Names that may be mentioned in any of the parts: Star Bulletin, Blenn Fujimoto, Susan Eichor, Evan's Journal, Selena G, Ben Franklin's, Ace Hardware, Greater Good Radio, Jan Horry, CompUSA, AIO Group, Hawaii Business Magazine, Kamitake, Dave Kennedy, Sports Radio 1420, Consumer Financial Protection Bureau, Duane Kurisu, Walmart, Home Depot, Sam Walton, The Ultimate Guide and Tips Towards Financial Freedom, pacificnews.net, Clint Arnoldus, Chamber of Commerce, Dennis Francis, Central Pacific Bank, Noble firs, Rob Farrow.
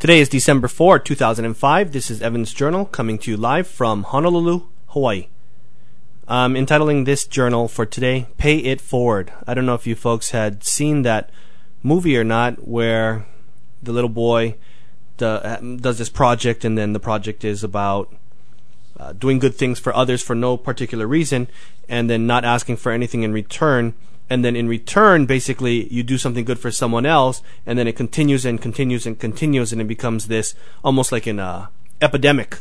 Today is December 4, 2005. This is Evan's Journal coming to you live from Honolulu, Hawaii. I'm entitling this journal for today, Pay It Forward. I don't know if you folks had seen that movie or not, where the little boy does this project, and then the project is about doing good things for others for no particular reason, and then not asking for anything in return. And then in return, basically, you do something good for someone else, and then it continues and continues and continues, and it becomes this almost like an epidemic,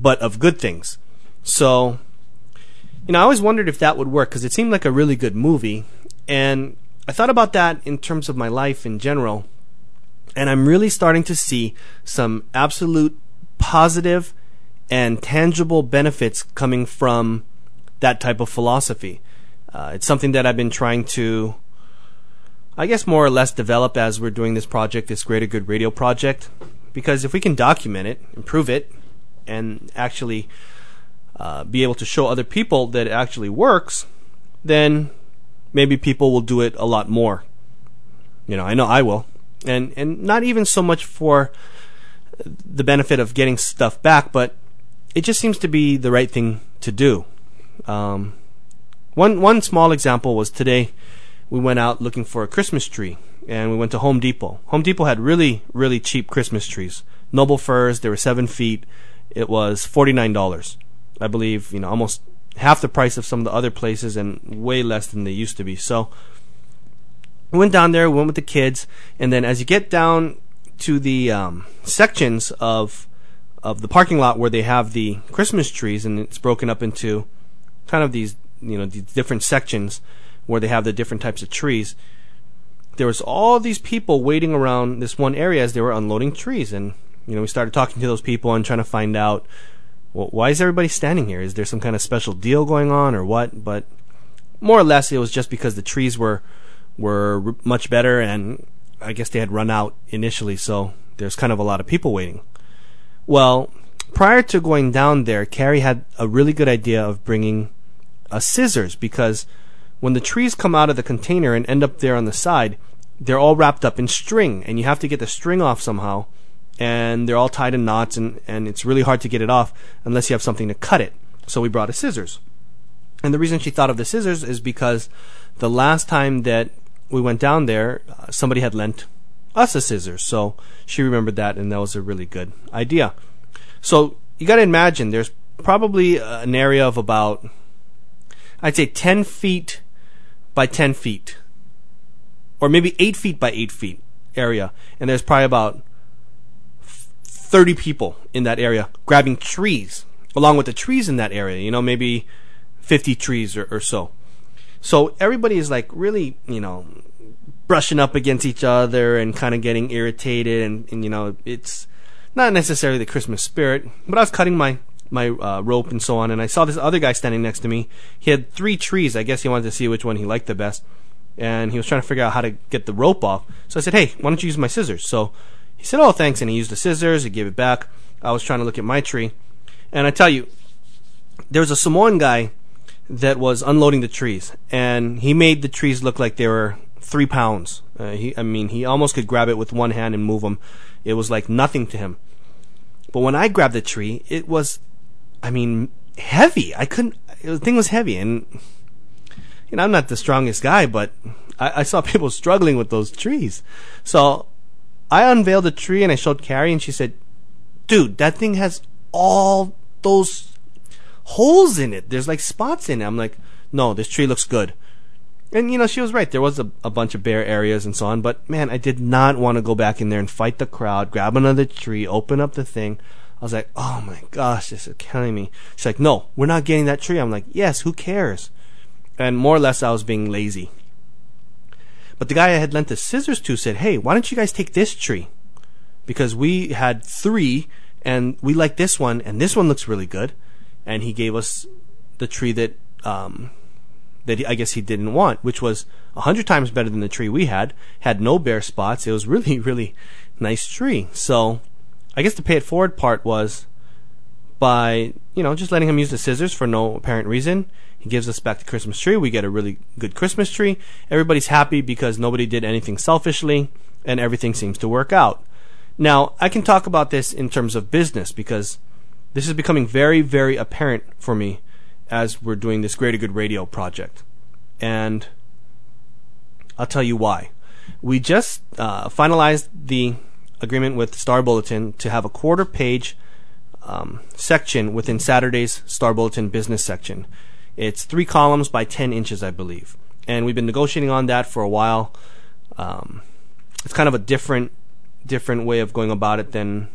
but of good things. So, you know, I always wondered if that would work, because it seemed like a really good movie. And I thought about that in terms of my life in general, and I'm really starting to see some absolute positive and tangible benefits coming from that type of philosophy. It's something that I've been trying to, I guess, more or less develop as we're doing this project, this Greater Good Radio project, because if we can document it, improve it, and actually be able to show other people that it actually works, then maybe people will do it a lot more. You know I will. And not even so much for the benefit of getting stuff back, but it just seems to be the right thing to do. One small example was today we went out looking for a Christmas tree, and we went to Home Depot. Home Depot had really, really cheap Christmas trees. Noble firs, they were 7 feet. It was $49. I believe, you know, almost half the price of some of the other places and way less than they used to be. So we went down there, we went with the kids, and then as you get down to the sections of the parking lot where they have the Christmas trees, and it's broken up into kind of these, you know, the different sections where they have the different types of trees, there was all these people waiting around this one area as they were unloading trees. And, you know, we started talking to those people and trying to find out, well, why is everybody standing here? Is there some kind of special deal going on or what? But more or less it was just because the trees were much better, and I guess they had run out initially, so there's kind of a lot of people waiting. Well, prior to going down there, Carrie had a really good idea of bringing a scissors, because when the trees come out of the container and end up there on the side, they're all wrapped up in string, and you have to get the string off somehow, and they're all tied in knots, and it's really hard to get it off unless you have something to cut it. So we brought a scissors. And the reason she thought of the scissors is because the last time that we went down there, somebody had lent us a scissors, so she remembered that, and that was a really good idea. So you got to imagine there's probably an area of about, I'd say 10 feet by 10 feet, or maybe 8 feet by 8 feet area, and there's probably about 30 people in that area grabbing trees, along with the trees in that area, you know, maybe 50 trees or so. So everybody is like really, you know, brushing up against each other and kind of getting irritated, and you know, it's not necessarily the Christmas spirit, but I was cutting my rope and so on, and I saw this other guy standing next to me. He had 3 trees. I guess he wanted to see which one he liked the best, and he was trying to figure out how to get the rope off. So I said, hey, why don't you use my scissors? So he said, oh, thanks, and he used the scissors. He gave it back. I was trying to look at my tree, and I tell you, there was a Samoan guy that was unloading the trees, and he made the trees look like they were 3 pounds. He almost could grab it with one hand and move them. It was like nothing to him. But when I grabbed the tree, it was heavy. The thing was heavy, and you know, I'm not the strongest guy, but I saw people struggling with those trees. So I unveiled the tree and I showed Carrie, and she said, dude, that thing has all those holes in it. There's like spots in it. I'm like, no, this tree looks good. And you know, she was right. There was a bunch of bare areas and so on, but man, I did not want to go back in there and fight the crowd, grab another tree, open up the thing. I was like, oh my gosh, this is killing me. She's like, no, we're not getting that tree. I'm like, yes, who cares? And more or less, I was being lazy. But the guy I had lent the scissors to said, hey, why don't you guys take this tree? because we had three and we liked this one and this one looks really good. And he gave us the tree that I guess he didn't want, which was 100 times better than the tree we had. Had no bare spots. It was really, really nice tree. So I guess the pay it forward part was by, you know, just letting him use the scissors for no apparent reason. He gives us back the Christmas tree. We get a really good Christmas tree. Everybody's happy because nobody did anything selfishly and everything seems to work out. Now, I can talk about this in terms of business because this is becoming very, very apparent for me as we're doing this Greater Good Radio project. And I'll tell you why. We just finalized the agreement with Star Bulletin to have a quarter-page section within Saturday's Star Bulletin business section. It's 3 columns by 10 inches, I believe. And we've been negotiating on that for a while. It's kind of a different way of going about it than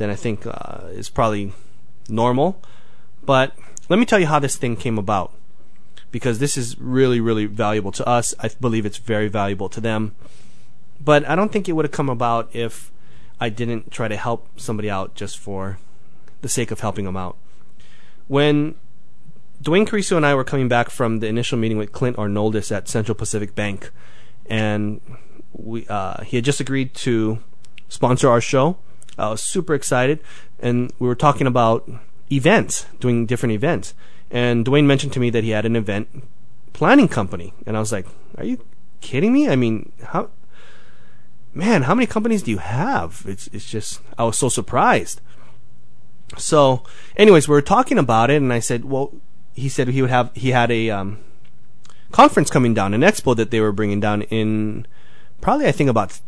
I think is probably normal. But let me tell you how this thing came about, because this is really, really valuable to us. I believe it's very valuable to them. But I don't think it would have come about if I didn't try to help somebody out just for the sake of helping them out. When Duane Kurisu and I were coming back from the initial meeting with Clint Arnoldus at Central Pacific Bank, and he had just agreed to sponsor our show. I was super excited, and we were talking about events, doing different events. And Duane mentioned to me that he had an event planning company, and I was like, "Are you kidding me? I mean, how many companies do you have?" It's just, I was so surprised. So, anyways, we were talking about it, and I said, "Well," he said he had a conference coming down, an expo that they were bringing down in probably, I think, about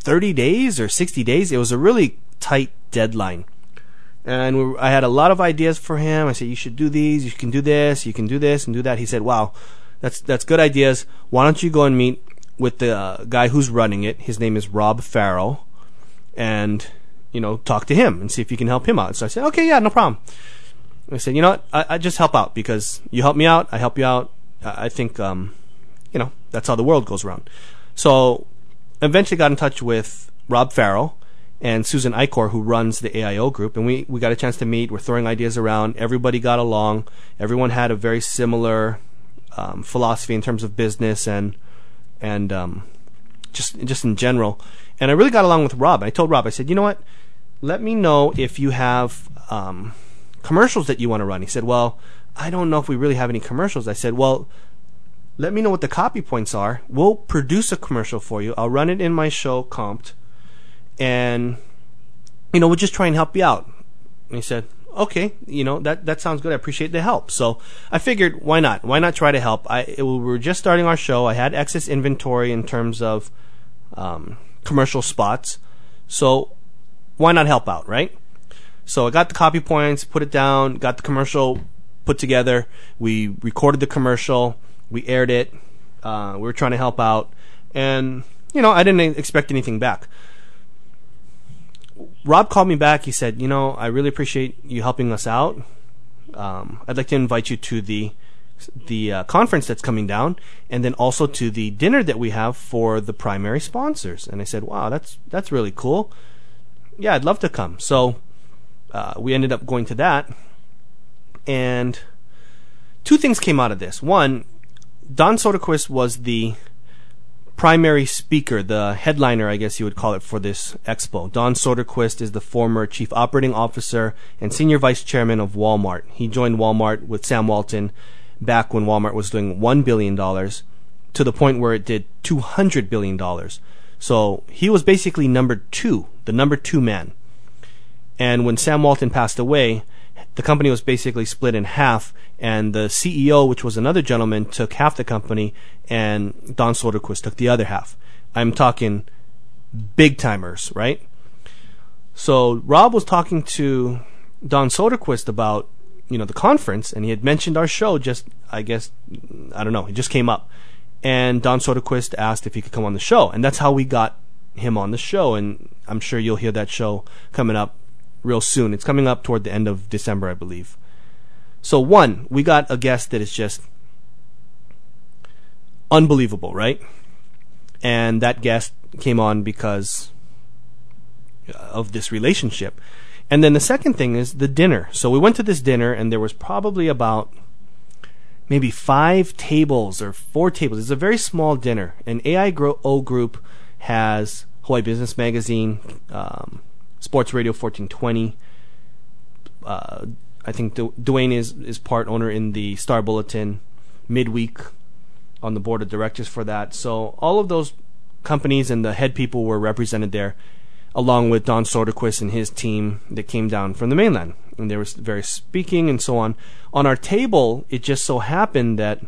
30 days or 60 days. It was a really tight deadline. And I had a lot of ideas for him. I said, "You should do these, you can do this, you can do this and do that." He said, "Wow, that's good ideas. Why don't you go and meet with the guy who's running it? His name is Rob Farrow, and, you know, talk to him and see if you can help him out." So I said, "Okay, yeah, no problem." I said, "You know what, I just help out because you help me out, I help you out. I think, you know, that's how the world goes around." So eventually got in touch with Rob Farrow and Susan Eichor, who runs the AIO Group, and we got a chance to meet. We're throwing ideas around. Everybody got along. Everyone had a very similar philosophy in terms of business and just in general. And I really got along with Rob. I told Rob, I said, "You know what? Let me know if you have commercials that you want to run." He said, "Well, I don't know if we really have any commercials." I said, "Well, let me know what the copy points are. We'll produce a commercial for you. I'll run it in my show, Comped. And, you know, we'll just try and help you out." And he said, "Okay, you know, that sounds good. I appreciate the help." So I figured, why not? Why not try to help? We were just starting our show. I had excess inventory in terms of commercial spots. So why not help out, right? So I got the copy points, put it down, got the commercial put together. We recorded the commercial. We aired it. We were trying to help out. And, you know, I didn't expect anything back. Rob called me back. He said, "You know, I really appreciate you helping us out. I'd like to invite you to the conference that's coming down, and then also to the dinner that we have for the primary sponsors." And I said, "Wow, that's really cool. Yeah, I'd love to come." So we ended up going to that, and 2 things came out of this. One, Don Soderquist was the primary speaker, the headliner, I guess you would call it, for this expo. Don Soderquist is the former chief operating officer and senior vice chairman of Walmart. He joined Walmart with Sam Walton back when Walmart was doing $1 billion to the point where it did $200 billion. So he was basically number 2, the number 2 man. And when Sam Walton passed away, the company was basically split in half, and the CEO, which was another gentleman, took half the company, and Don Soderquist took the other half. I'm talking big-timers, right? So Rob was talking to Don Soderquist about, you know, the conference, and he had mentioned our show just, I guess, I don't know, it just came up. And Don Soderquist asked if he could come on the show, and that's how we got him on the show, and I'm sure you'll hear that show coming up real soon. It's coming up toward the end of December, I believe. So 1, we got a guest that is just unbelievable, right? And that guest came on because of this relationship. And then the second thing is the dinner. So we went to this dinner, and there was probably about maybe 5 tables or 4 tables. It's a very small dinner. And AIO Group has Hawaii Business Magazine, Sports Radio 1420. I think Duane is part owner in the Star Bulletin, midweek on the board of directors for that. So all of those companies and the head people were represented there, along with Don Soderquist and his team that came down from the mainland. And there was various speaking and so on. On our table, it just so happened that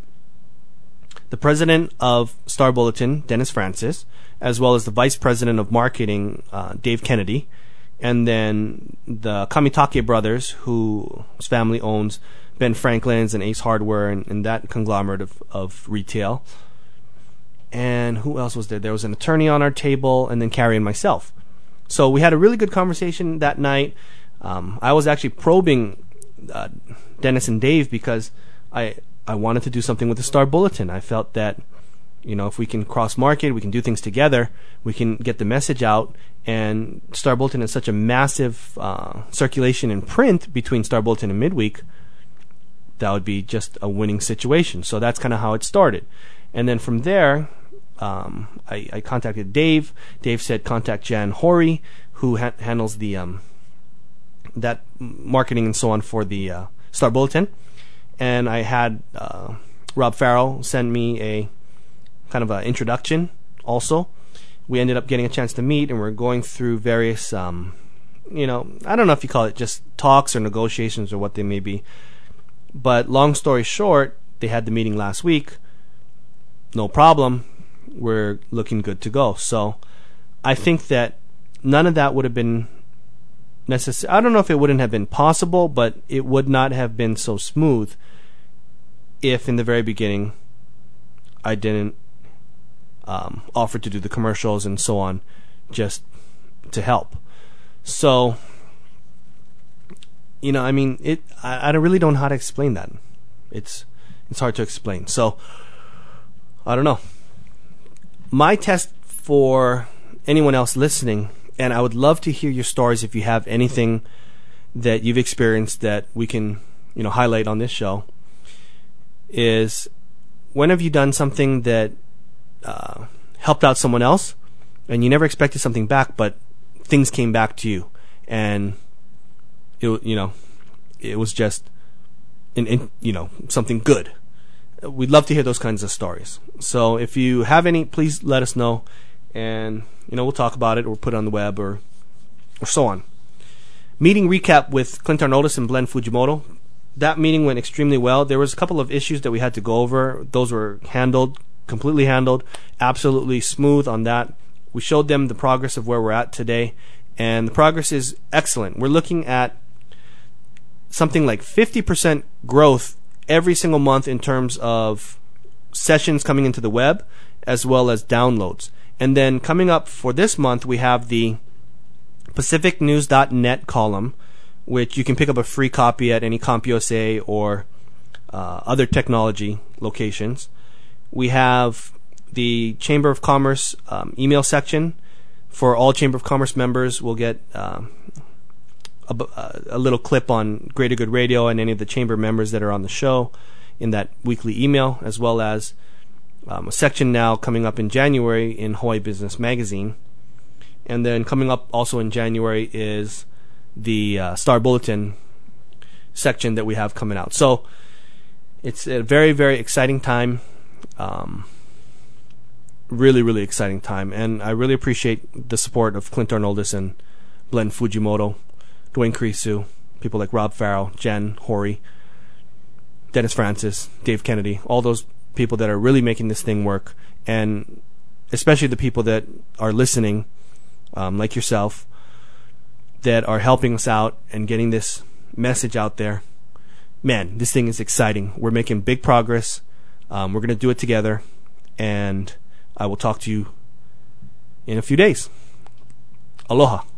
the president of Star Bulletin, Dennis Francis, as well as the vice president of marketing, Dave Kennedy, and then the Kamitake brothers, whose family owns Ben Franklin's and Ace Hardware and that conglomerate of retail. And who else was there? There was an attorney on our table, and then Carrie and myself. So we had a really good conversation that night. I was actually probing Dennis and Dave because I wanted to do something with the Star Bulletin. I felt that, if we can cross-market, we can do things together, we can get the message out. And Star Bulletin has such a massive circulation in print between Star Bulletin and Midweek. That would be just a winning situation. So that's kind of how it started. And then from there, I contacted Dave. Dave said contact Jan Horry, who handles the that marketing and so on for the Star Bulletin. And I had Rob Farrow send me a kind of an introduction also. We ended up getting a chance to meet, and we're going through various, I don't know if you call it just talks or negotiations or what they may be. But long story short, they had the meeting last week. No problem. We're looking good to go. So I think that none of that would have been necessary. I don't know if it wouldn't have been possible, but it would not have been so smooth if in the very beginning I didn't offer to do the commercials and so on just to help. So... I really don't know how to explain that. It's hard to explain. So, I don't know. My test for anyone else listening, and I would love to hear your stories if you have anything that you've experienced that we can, highlight on this show, is when have you done something that helped out someone else, and you never expected something back, but things came back to you, and... It was just, something good. We'd love to hear those kinds of stories. So if you have any, please let us know, and we'll talk about it or put it on the web or so on. Meeting recap with Clint Arnoldus and Blenn Fujimoto. That meeting went extremely well. There was a couple of issues that we had to go over. Those were completely handled, absolutely smooth on that. We showed them the progress of where we're at today, and the progress is excellent. We're looking at something like 50% growth every single month in terms of sessions coming into the web as well as downloads. And then coming up for this month, we have the pacificnews.net column, which you can pick up a free copy at any CompUSA or other technology locations. We have the Chamber of Commerce email section. For all Chamber of Commerce members, we'll get... a little clip on Greater Good Radio and any of the chamber members that are on the show in that weekly email, as well as a section now coming up in January in Hawaii Business Magazine. And then coming up also in January is the Star Bulletin section that we have coming out. So it's a very, very exciting time, really, really exciting time. And I really appreciate the support of Clint Arnoldus and Blenn Fujimoto, Duane Kurisu, people like Rob Farrow, Jan Horry, Dennis Francis, Dave Kennedy, all those people that are really making this thing work, and especially the people that are listening, like yourself, that are helping us out and getting this message out there. Man, this thing is exciting. We're making big progress. We're going to do it together, and I will talk to you in a few days. Aloha.